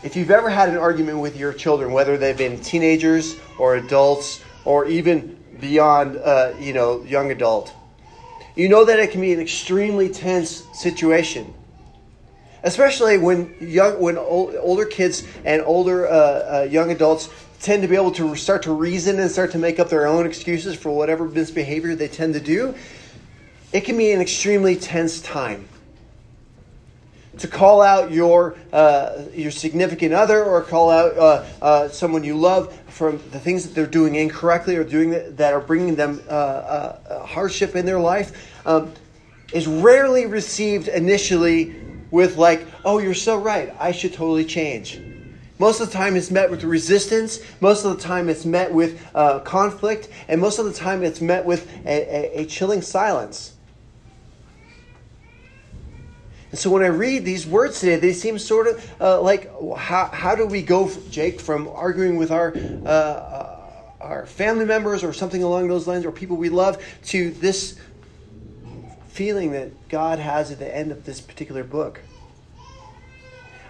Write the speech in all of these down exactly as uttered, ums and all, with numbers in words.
If you've ever had an argument with your children, whether they've been teenagers or adults or even beyond, uh, you know, young adult, you know that it can be an extremely tense situation, especially when young, when old, older kids and older uh, uh, young adults tend to be able to start to reason and start to make up their own excuses for whatever misbehavior they tend to do. It can be an extremely tense time. To call out your uh, your significant other or call out uh, uh, someone you love from the things that they're doing incorrectly or doing that, that are bringing them uh, uh, hardship in their life um, is rarely received initially with like, oh, you're so right, I should totally change. Most of the time it's met with resistance. Most of the time it's met with uh, conflict. And most of the time it's met with a, a, a chilling silence. And so when I read these words today, they seem sort of uh, like, how, how do we go, Jake, from arguing with our uh, our family members or something along those lines or people we love to this feeling that God has at the end of this particular book?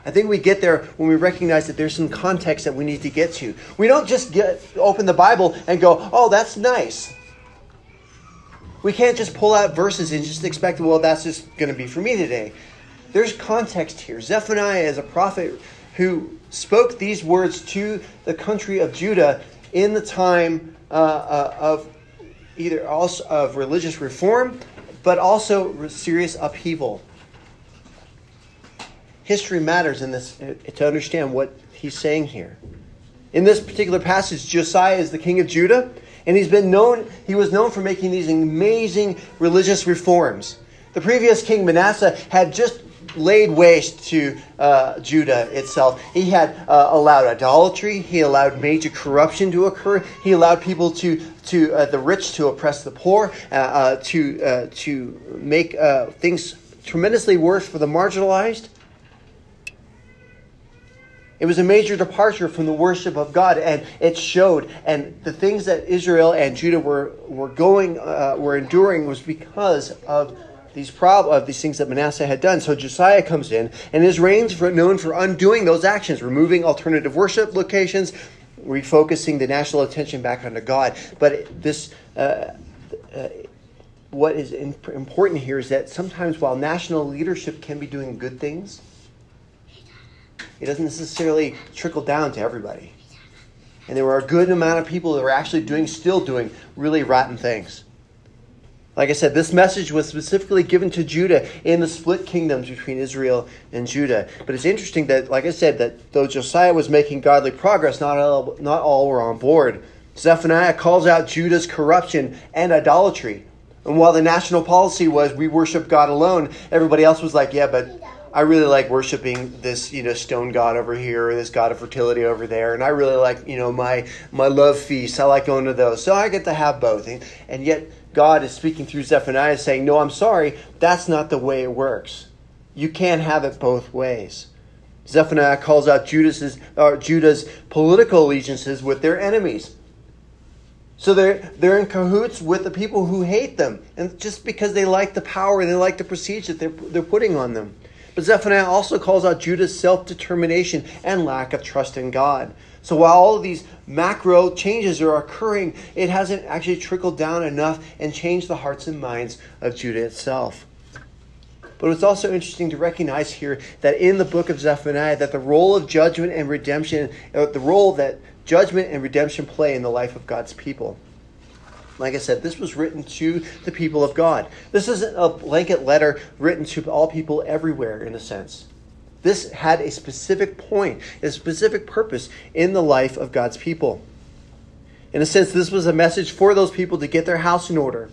I think we get there when we recognize that there's some context that we need to get to. We don't just get open the Bible and go, oh, that's nice. We can't just pull out verses and just expect, well, that's just going to be for me today. There's context here. Zephaniah is a prophet who spoke these words to the country of Judah in the time uh, uh, of either also of religious reform, but also serious upheaval. History matters in this to understand what he's saying here. In this particular passage, Josiah is the king of Judah, and he's been known. He was known for making these amazing religious reforms. The previous king Manasseh had just laid waste to uh, Judah itself. He had uh, allowed idolatry. He allowed major corruption to occur. He allowed people to to uh, the rich to oppress the poor, uh, uh, to uh, to make uh, things tremendously worse for the marginalized. It was a major departure from the worship of God, and it showed. And the things that Israel and Judah were were going, uh, were enduring, was because of these prob- of these things that Manasseh had done. So Josiah comes in, and his reign's known for undoing those actions, removing alternative worship locations, refocusing the national attention back onto God. But this, uh, uh, what is imp- important here is that sometimes while national leadership can be doing good things, it doesn't necessarily trickle down to everybody. And there were a good amount of people that were actually doing, still doing really rotten things. Like I said, this message was specifically given to Judah in the split kingdoms between Israel and Judah. But it's interesting that, like I said, that though Josiah was making godly progress, not all, not all were on board. Zephaniah calls out Judah's corruption and idolatry. And while the national policy was, we worship God alone, everybody else was like, yeah, but I really like worshiping this, you know, stone god over here or this god of fertility over there. And I really like, you know, my my love feast. I like going to those. So I get to have both. And, and yet God is speaking through Zephaniah saying, no, I'm sorry. That's not the way it works. You can't have it both ways. Zephaniah calls out Judas's, or Judah's political allegiances with their enemies. So they're, they're in cahoots with the people who hate them. And just because they like the power and they like the prestige that they're, they're putting on them. But Zephaniah also calls out Judah's self-determination and lack of trust in God. So while all of these macro changes are occurring, it hasn't actually trickled down enough and changed the hearts and minds of Judah itself. But it's also interesting to recognize here that in the book of Zephaniah, that the role of judgment and redemption, the role that judgment and redemption play in the life of God's people. Like I said, this was written to the people of God. This isn't a blanket letter written to all people everywhere, in a sense. This had a specific point, a specific purpose in the life of God's people. In a sense, this was a message for those people to get their house in order.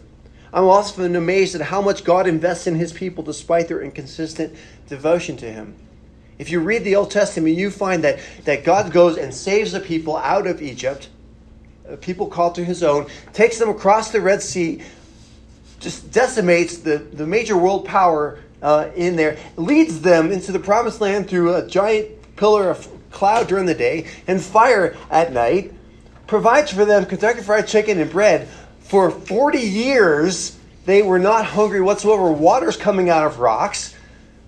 I'm often amazed at how much God invests in his people despite their inconsistent devotion to him. If you read the Old Testament, you find that, that God goes and saves the people out of Egypt, people called to his own, takes them across the Red Sea, just decimates the, the major world power uh, in there, leads them into the promised land through a giant pillar of cloud during the day and fire at night, provides for them Kentucky Fried Chicken and bread. For forty years, they were not hungry whatsoever. Water's coming out of rocks.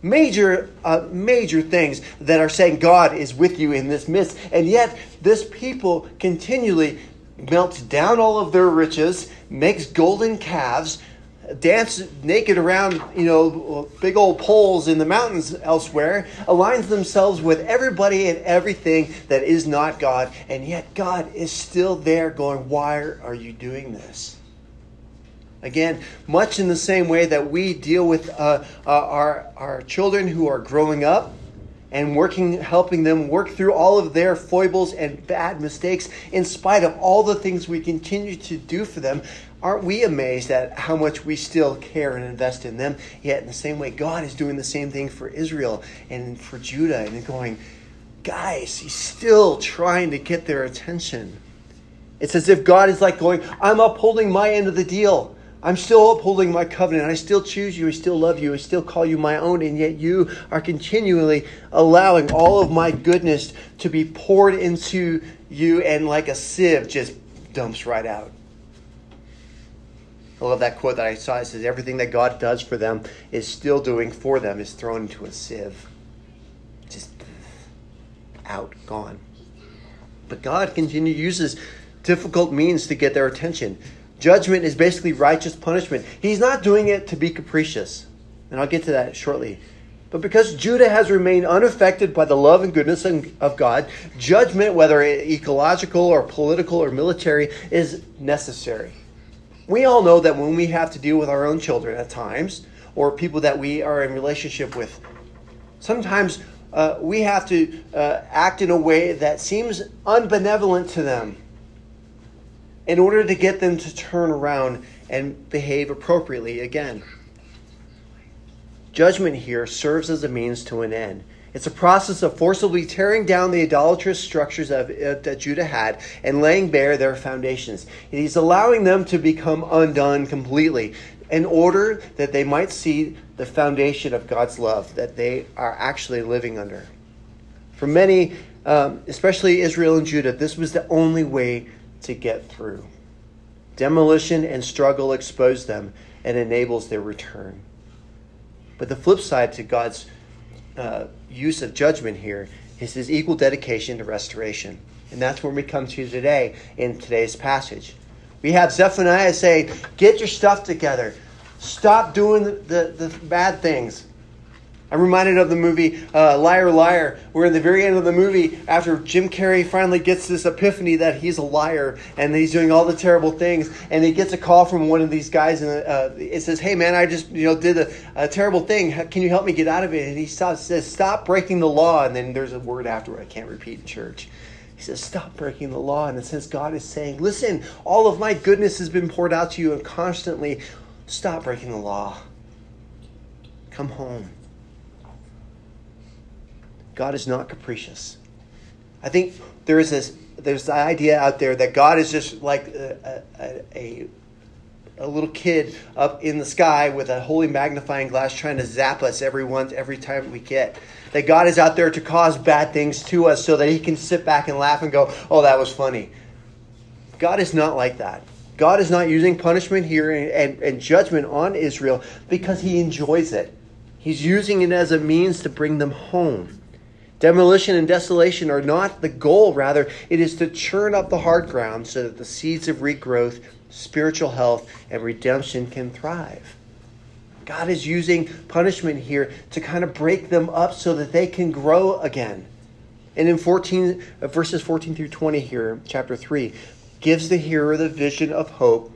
Major, uh, major things that are saying God is with you in this midst. And yet this people continually melts down all of their riches, makes golden calves, dance naked around, you know, big old poles in the mountains elsewhere, aligns themselves with everybody and everything that is not God. And yet God is still there going, why are you doing this? Again, much in the same way that we deal with uh, uh, our, our children who are growing up and working, helping them work through all of their foibles and bad mistakes, in spite of all the things we continue to do for them, aren't we amazed at how much we still care and invest in them? Yet in the same way, God is doing the same thing for Israel and for Judah, and going, guys, he's still trying to get their attention. It's as if God is like going, I'm upholding my end of the deal. I'm still upholding my covenant. I still choose you. I still love you. I still call you my own. And yet you are continually allowing all of my goodness to be poured into you, and like a sieve just dumps right out. I love that quote that I saw. It says, everything that God does for them is still doing for them is thrown into a sieve. Just out, gone. But God continues uses difficult means to get their attention. Judgment is basically righteous punishment. He's not doing it to be capricious. And I'll get to that shortly. But because Judah has remained unaffected by the love and goodness of God, judgment, whether ecological or political or military, is necessary. We all know that when we have to deal with our own children at times, or people that we are in relationship with, sometimes uh, we have to uh, act in a way that seems unbenevolent to them, in order to get them to turn around and behave appropriately again. Judgment here serves as a means to an end. It's a process of forcibly tearing down the idolatrous structures of, uh, that Judah had and laying bare their foundations. And he's allowing them to become undone completely in order that they might see the foundation of God's love that they are actually living under. For many, um, especially Israel and Judah, this was the only way to get through. Demolition and struggle expose them and enables their return. But the flip side to God's uh, use of judgment here is his equal dedication to restoration. And that's where we come to today in today's passage. We have Zephaniah say, get your stuff together. Stop doing the, the, the bad things. I'm reminded of the movie uh, Liar Liar, where in the very end of the movie, after Jim Carrey finally gets this epiphany that he's a liar and that he's doing all the terrible things, and he gets a call from one of these guys, and uh, it says, "Hey man, I just you know did a, a terrible thing. Can you help me get out of it?" And he stops, says, "Stop breaking the law." And then there's a word afterward I can't repeat in church. He says, "Stop breaking the law." And it says God is saying, "Listen, all of my goodness has been poured out to you, and constantly stop breaking the law. Come home." God is not capricious. I think there is this there's the idea out there that God is just like a, a, a little kid up in the sky with a holy magnifying glass trying to zap us every once every time we get. That God is out there to cause bad things to us so that he can sit back and laugh and go, "Oh, that was funny." God is not like that. God is not using punishment here and, and, and judgment on Israel because he enjoys it. He's using it as a means to bring them home. Demolition and desolation are not the goal. Rather, it is to churn up the hard ground so that the seeds of regrowth, spiritual health, and redemption can thrive. God is using punishment here to kind of break them up so that they can grow again. And in fourteen, verses fourteen through twenty here, chapter three, gives the hearer the vision of hope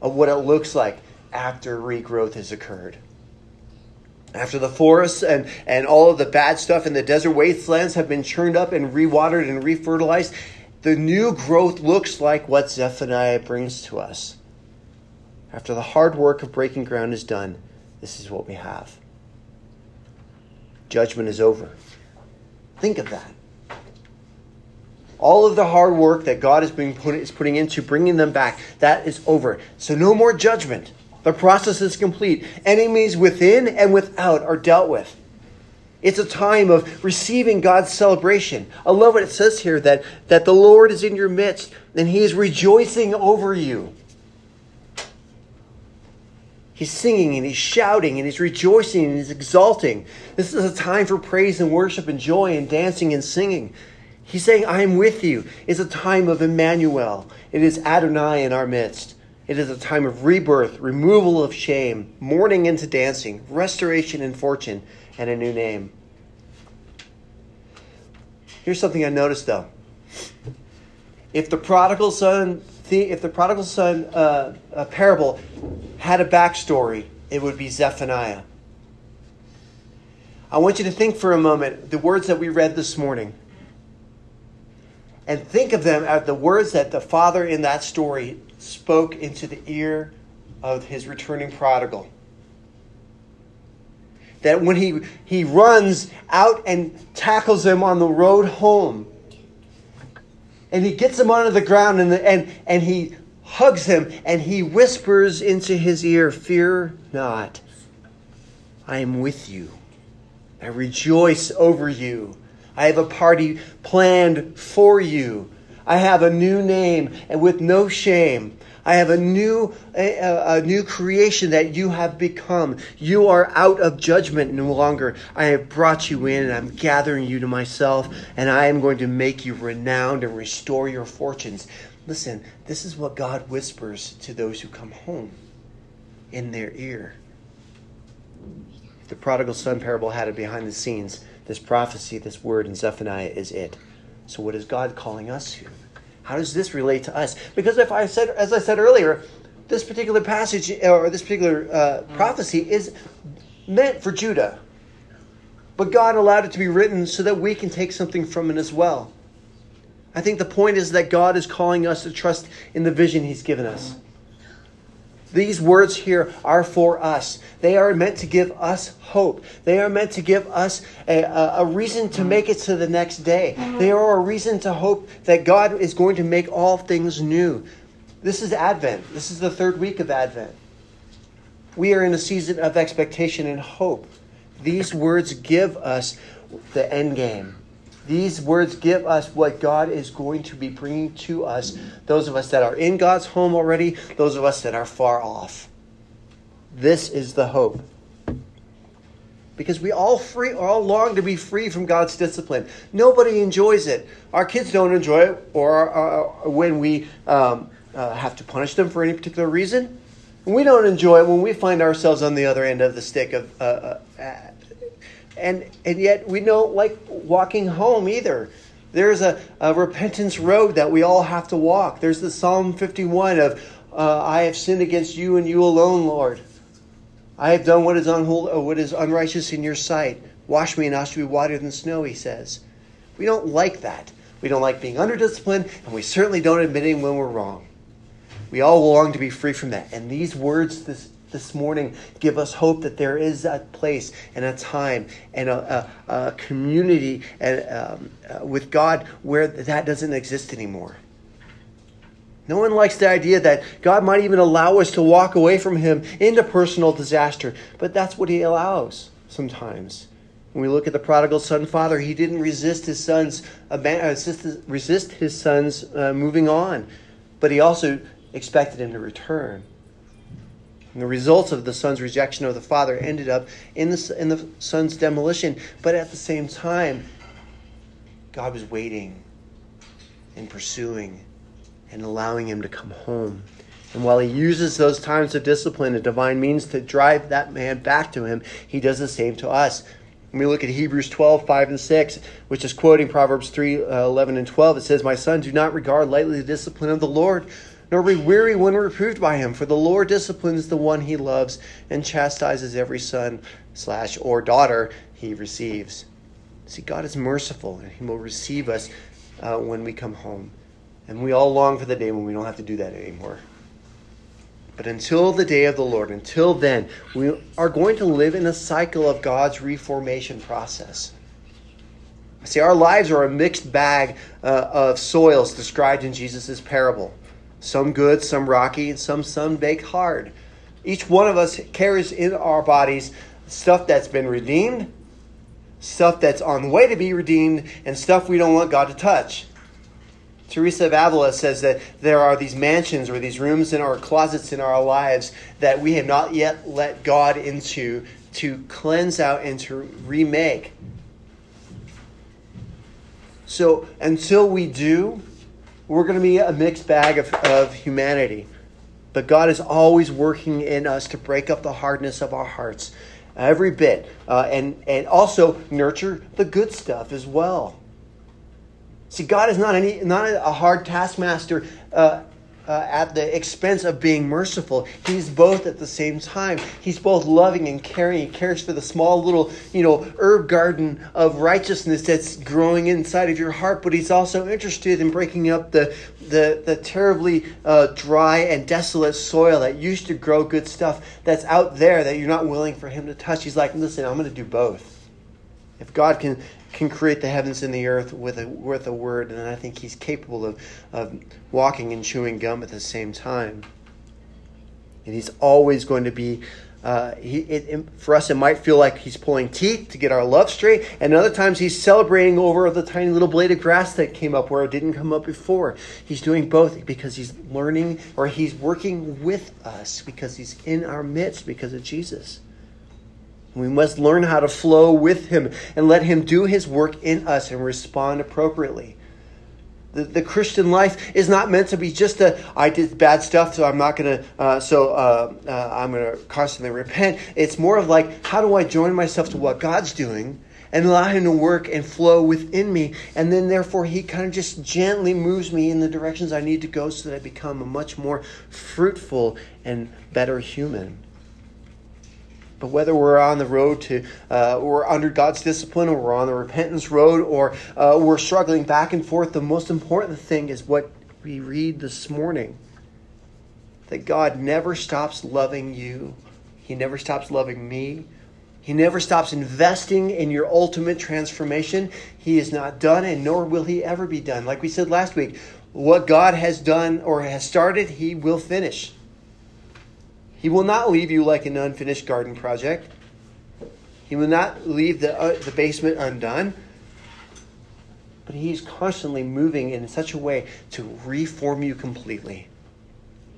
of what it looks like after regrowth has occurred. After the forests and, and all of the bad stuff in the desert wastelands have been churned up and rewatered and refertilized, the new growth looks like what Zephaniah brings to us. After the hard work of breaking ground is done, this is what we have. Judgment is over. Think of that. All of the hard work that God is, being put, is putting into bringing them back, that is over. So no more judgment. The process is complete. Enemies within and without are dealt with. It's a time of receiving God's celebration. I love what it says here, that, that the Lord is in your midst and he is rejoicing over you. He's singing and he's shouting and he's rejoicing and he's exalting. This is a time for praise and worship and joy and dancing and singing. He's saying, I am with you. It's a time of Emmanuel. It is Adonai in our midst. It is a time of rebirth, removal of shame, mourning into dancing, restoration and fortune, and a new name. Here's something I noticed, though. If the prodigal son, if the prodigal son uh, a parable had a backstory, it would be Zephaniah. I want you to think for a moment the words that we read this morning, and think of them as the words that the father in that story spoke into the ear of his returning prodigal. That when he, he runs out and tackles him on the road home, and he gets him onto the ground, and, the, and, and he hugs him, and he whispers into his ear, "Fear not, I am with you. I rejoice over you. I have a party planned for you. I have a new name and with no shame. I have a new a, a new creation that you have become. You are out of judgment no longer. I have brought you in and I'm gathering you to myself, and I am going to make you renowned and restore your fortunes." Listen, this is what God whispers to those who come home in their ear. If the prodigal son parable had it behind the scenes, this prophecy, this word in Zephaniah is it. So what is God calling us to? How does this relate to us? Because if I said, as I said earlier, this particular passage or this particular uh, prophecy is meant for Judah, but God allowed it to be written so that we can take something from it as well. I think the point is that God is calling us to trust in the vision He's given us. These words here are for us. They are meant to give us hope. They are meant to give us a, a, a reason to make it to the next day. They are a reason to hope that God is going to make all things new. This is Advent. This is the third week of Advent. We are in a season of expectation and hope. These words give us the end game. These words give us what God is going to be bringing to us, those of us that are in God's home already, those of us that are far off. This is the hope. Because we all free, all long to be free from God's discipline. Nobody enjoys it. Our kids don't enjoy it, or uh, when we um, uh, have to punish them for any particular reason. We don't enjoy it when we find ourselves on the other end of the stick of uh, uh, And and yet we don't like walking home either. There's a, a repentance road that we all have to walk. There's the Psalm fifty-one of, uh, I have sinned against you and you alone, Lord. I have done what is unho- what is unrighteous in your sight. Wash me and I shall be whiter than snow, he says. We don't like that. We don't like being under discipline, and we certainly don't admit it when we're wrong. We all long to be free from that. And these words, this This morning, give us hope that there is a place and a time and a, a, a community and, um, uh, with God where that doesn't exist anymore. No one likes the idea that God might even allow us to walk away from Him into personal disaster, but that's what He allows sometimes. When we look at the prodigal son father, he didn't resist his son's resist his son's uh, moving on, but he also expected him to return. And the results of the son's rejection of the father ended up in the, in the son's demolition. But at the same time, God was waiting and pursuing and allowing him to come home. And while he uses those times of discipline and divine means to drive that man back to him, he does the same to us. When we look at Hebrews twelve, five and six, which is quoting Proverbs three, eleven and twelve, it says, "My son, do not regard lightly the discipline of the Lord, nor be weary when reproved by him. For the Lord disciplines the one he loves and chastises every son slash or daughter he receives." See, God is merciful, and He will receive us uh, when we come home. And we all long for the day when we don't have to do that anymore. But until the day of the Lord, until then, we are going to live in a cycle of God's reformation process. See, our lives are a mixed bag uh, of soils described in Jesus' parable. Some good, some rocky, and some sun bake hard. Each one of us carries in our bodies stuff that's been redeemed, stuff that's on the way to be redeemed, and stuff we don't want God to touch. Teresa of Avila says that there are these mansions or these rooms in our closets in our lives that we have not yet let God into to cleanse out and to remake. So until we do, we're going to be a mixed bag of, of humanity. But God is always working in us to break up the hardness of our hearts, every bit, uh, and, and also nurture the good stuff as well. See, God is not any not a hard taskmaster uh, uh, at the expense of being merciful. He's both at the same time. He's both loving and caring. He cares for the small little, you know, herb garden of righteousness that's growing inside of your heart. But he's also interested in breaking up the the, the terribly uh, dry and desolate soil that used to grow good stuff that's out there that you're not willing for him to touch. He's like, listen, I'm going to do both. If God can, can create the heavens and the earth with a with a word, then I think he's capable of, of walking and chewing gum at the same time. And he's always going to be, uh, he, it, it, for us it might feel like he's pulling teeth to get our love straight, and other times he's celebrating over the tiny little blade of grass that came up where it didn't come up before. He's doing both because he's learning, or he's working with us because he's in our midst because of Jesus. We must learn how to flow with him and let him do his work in us and respond appropriately. The, the Christian life is not meant to be just a, I did bad stuff, so I'm not going to, uh, so uh, uh, I'm going to constantly repent. It's more of like, how do I join myself to what God's doing and allow him to work and flow within me? And then therefore he kind of just gently moves me in the directions I need to go so that I become a much more fruitful and better human. But whether we're on the road to, uh, we're under God's discipline, or we're on the repentance road, or uh, we're struggling back and forth, the most important thing is what we read this morning. That God never stops loving you. He never stops loving me. He never stops investing in your ultimate transformation. He is not done, and nor will he ever be done. Like we said last week, what God has done or has started, he will finish. He will not leave you like an unfinished garden project. He will not leave the uh, the basement undone. But he's constantly moving in such a way to reform you completely.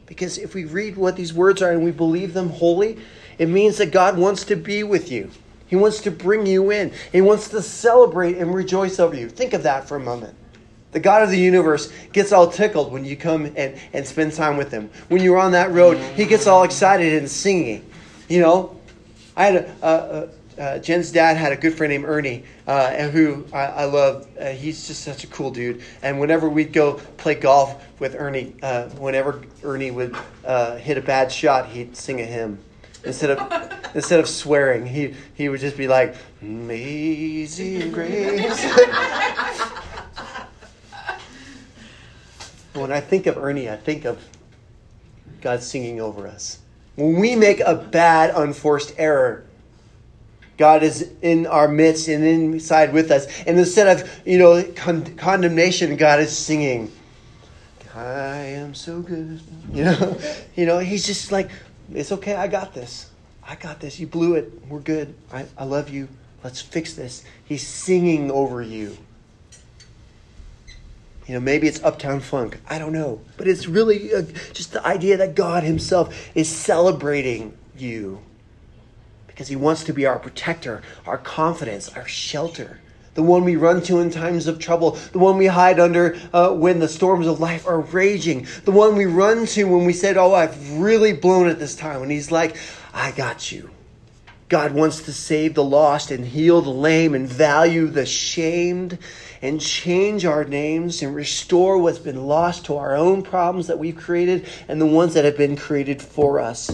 Because if we read what these words are and we believe them wholly, it means that God wants to be with you. He wants to bring you in. He wants to celebrate and rejoice over you. Think of that for a moment. The God of the universe gets all tickled when you come and, and spend time with him. When you're on that road, he gets all excited and singing. You know, I had a, uh, uh, uh, Jen's dad had a good friend named Ernie, uh, who I, I love. Uh, he's just such a cool dude. And whenever we'd go play golf with Ernie, uh, whenever Ernie would uh, hit a bad shot, he'd sing a hymn. Instead of instead of swearing, he, he would just be like, "Amazing Grace." When I think of Ernie, I think of God singing over us. When we make a bad, unforced error, God is in our midst and inside with us. And instead of, you know, con- condemnation, God is singing, "I am so good." You know, you know, he's just like, "It's okay. I got this. I got this. You blew it. We're good. I, I love you. Let's fix this." He's singing over you. You know, maybe it's Uptown Funk. I don't know. But it's really uh, just the idea that God himself is celebrating you because he wants to be our protector, our confidence, our shelter, the one we run to in times of trouble, the one we hide under uh, when the storms of life are raging, the one we run to when we said, "Oh, I've really blown it this time." And he's like, "I got you." God wants to save the lost and heal the lame and value the shamed and change our names and restore what's been lost to our own problems that we've created and the ones that have been created for us.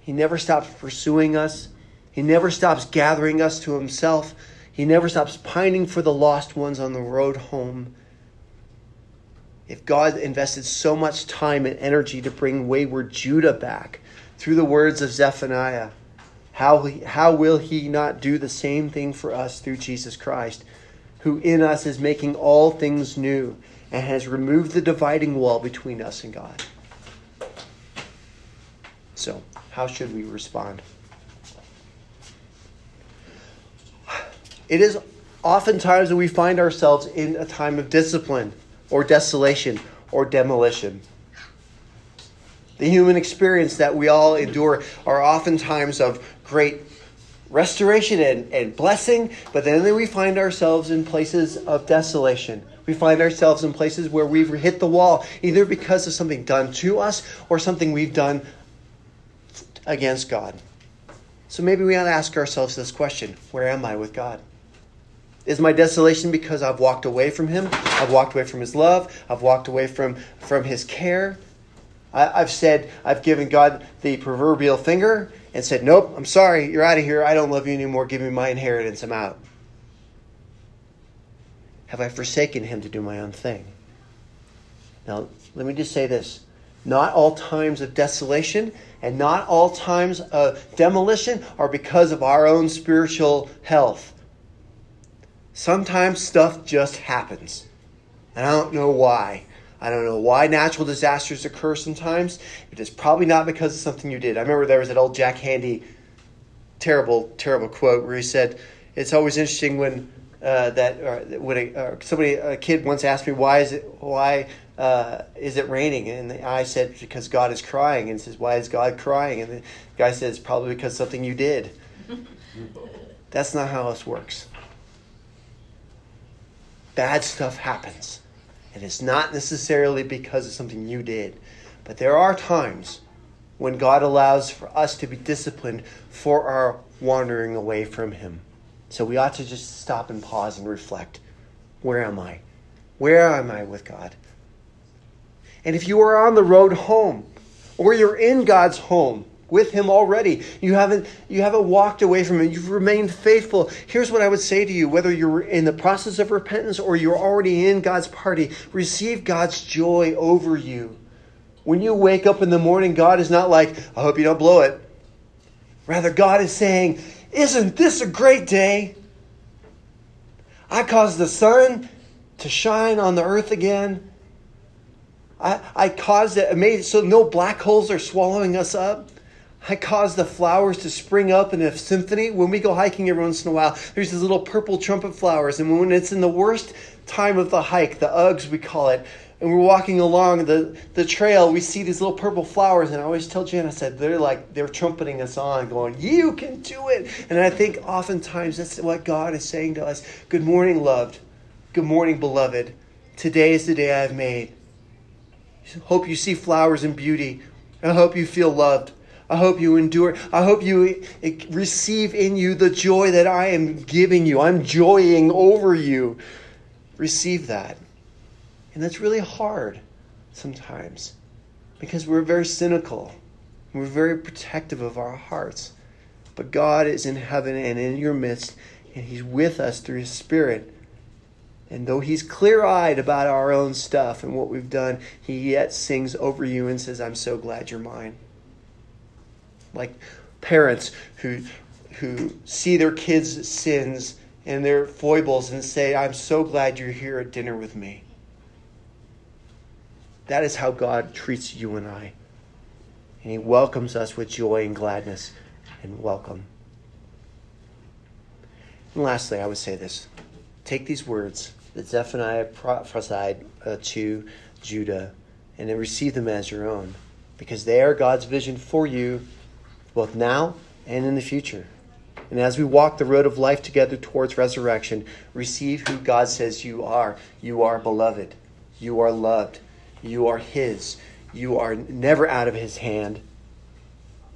He never stops pursuing us. He never stops gathering us to himself. He never stops pining for the lost ones on the road home. If God invested so much time and energy to bring wayward Judah back through the words of Zephaniah, How he, how will he not do the same thing for us through Jesus Christ, who in us is making all things new and has removed the dividing wall between us and God? So, how should we respond? It is oftentimes that we find ourselves in a time of discipline. or desolation or demolition. The human experience that we all endure are oftentimes of great restoration and, and blessing, but then we find ourselves in places of desolation. We find ourselves in places where we've hit the wall, either because of something done to us or something we've done against God. So maybe we ought to ask ourselves this question: where am I with God? Is my desolation because I've walked away from him? I've walked away from his love. I've walked away from, from his care. I, I've said, I've given God the proverbial finger and said, nope, I'm sorry, you're out of here. I don't love you anymore. Give me my inheritance. I'm out. Have I forsaken him to do my own thing? Now, let me just say this. Not all times of desolation and not all times of demolition are because of our own spiritual health. Sometimes stuff just happens. And I don't know why. I don't know why natural disasters occur sometimes. It is probably not because of something you did. I remember there was that old Jack Handy terrible, terrible quote where he said, it's always interesting when uh, that or, when a, or somebody, a kid once asked me, why is it, why Uh, is it raining? And I said, because God is crying. And says, why is God crying? And the guy says, probably because something you did. That's not how this works. Bad stuff happens. And it's not necessarily because of something you did. But there are times when God allows for us to be disciplined for our wandering away from him. So we ought to just stop and pause and reflect. Where am I? Where am I with God? And if you are on the road home, or you're in God's home with him already, you haven't you haven't walked away from him, you've remained faithful. Here's what I would say to you, whether you're in the process of repentance or you're already in God's party, receive God's joy over you. When you wake up in the morning, God is not like, I hope you don't blow it. Rather, God is saying, isn't this a great day? I caused the sun to shine on the earth again. I, I caused it, made it so no black holes are swallowing us up. I caused the flowers to spring up in a symphony. When we go hiking every once in a while, there's these little purple trumpet flowers. And when it's in the worst time of the hike, the Uggs we call it, and we're walking along the, the trail, we see these little purple flowers. And I always tell Janice, I said, they're like, they're trumpeting us on, going, you can do it. And I think oftentimes that's what God is saying to us. Good morning, loved. Good morning, beloved. Today is the day I've made. Hope you see flowers and beauty. I hope you feel loved. I hope you endure. I hope you receive in you the joy that I am giving you. I'm joying over you. Receive that. And that's really hard sometimes because we're very cynical. We're very protective of our hearts. But God is in heaven and in your midst, and he's with us through his Spirit. And though he's clear-eyed about our own stuff and what we've done, he yet sings over you and says, I'm so glad you're mine. Like parents who who see their kids' sins and their foibles and say, I'm so glad you're here at dinner with me. That is how God treats you and I. And he welcomes us with joy and gladness and welcome. And lastly, I would say this. Take these words that Zephaniah prophesied uh, to Judah, and then receive them as your own, because they are God's vision for you both now and in the future. And as we walk the road of life together towards resurrection, receive who God says you are. You are beloved. You are loved. You are his. You are never out of his hand.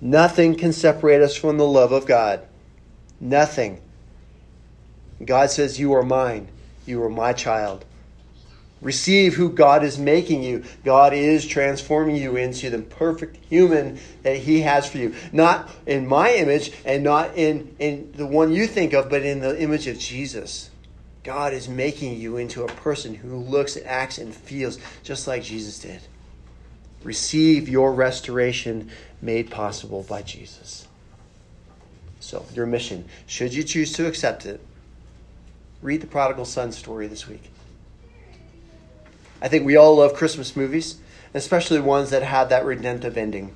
Nothing can separate us from the love of God. Nothing. God says, you are mine. You are my child. Receive who God is making you. God is transforming you into the perfect human that he has for you. Not in my image and not in, in the one you think of, but in the image of Jesus. God is making you into a person who looks, acts, and feels just like Jesus did. Receive your restoration made possible by Jesus. So, your mission, should you choose to accept it, read the prodigal son story this week. I think we all love Christmas movies, especially ones that have that redemptive ending,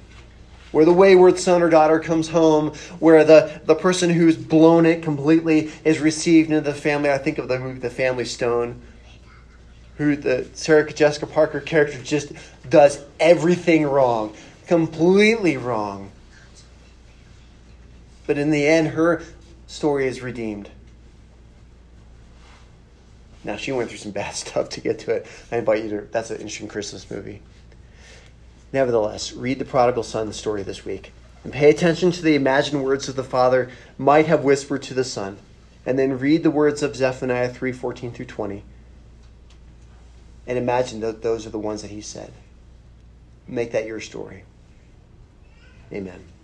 where the wayward son or daughter comes home, where the, the person who's blown it completely is received into the family. I think of the movie The Family Stone, who the Sarah Jessica Parker character just does everything wrong, completely wrong. But in the end, her story is redeemed. Now, she went through some bad stuff to get to it. I invite you to, that's an interesting Christmas movie. Nevertheless, read The Prodigal Son, the story this week, and pay attention to the imagined words that the father might have whispered to the son, and then read the words of Zephaniah three fourteen through twenty, and imagine that those are the ones that he said. Make that your story. Amen.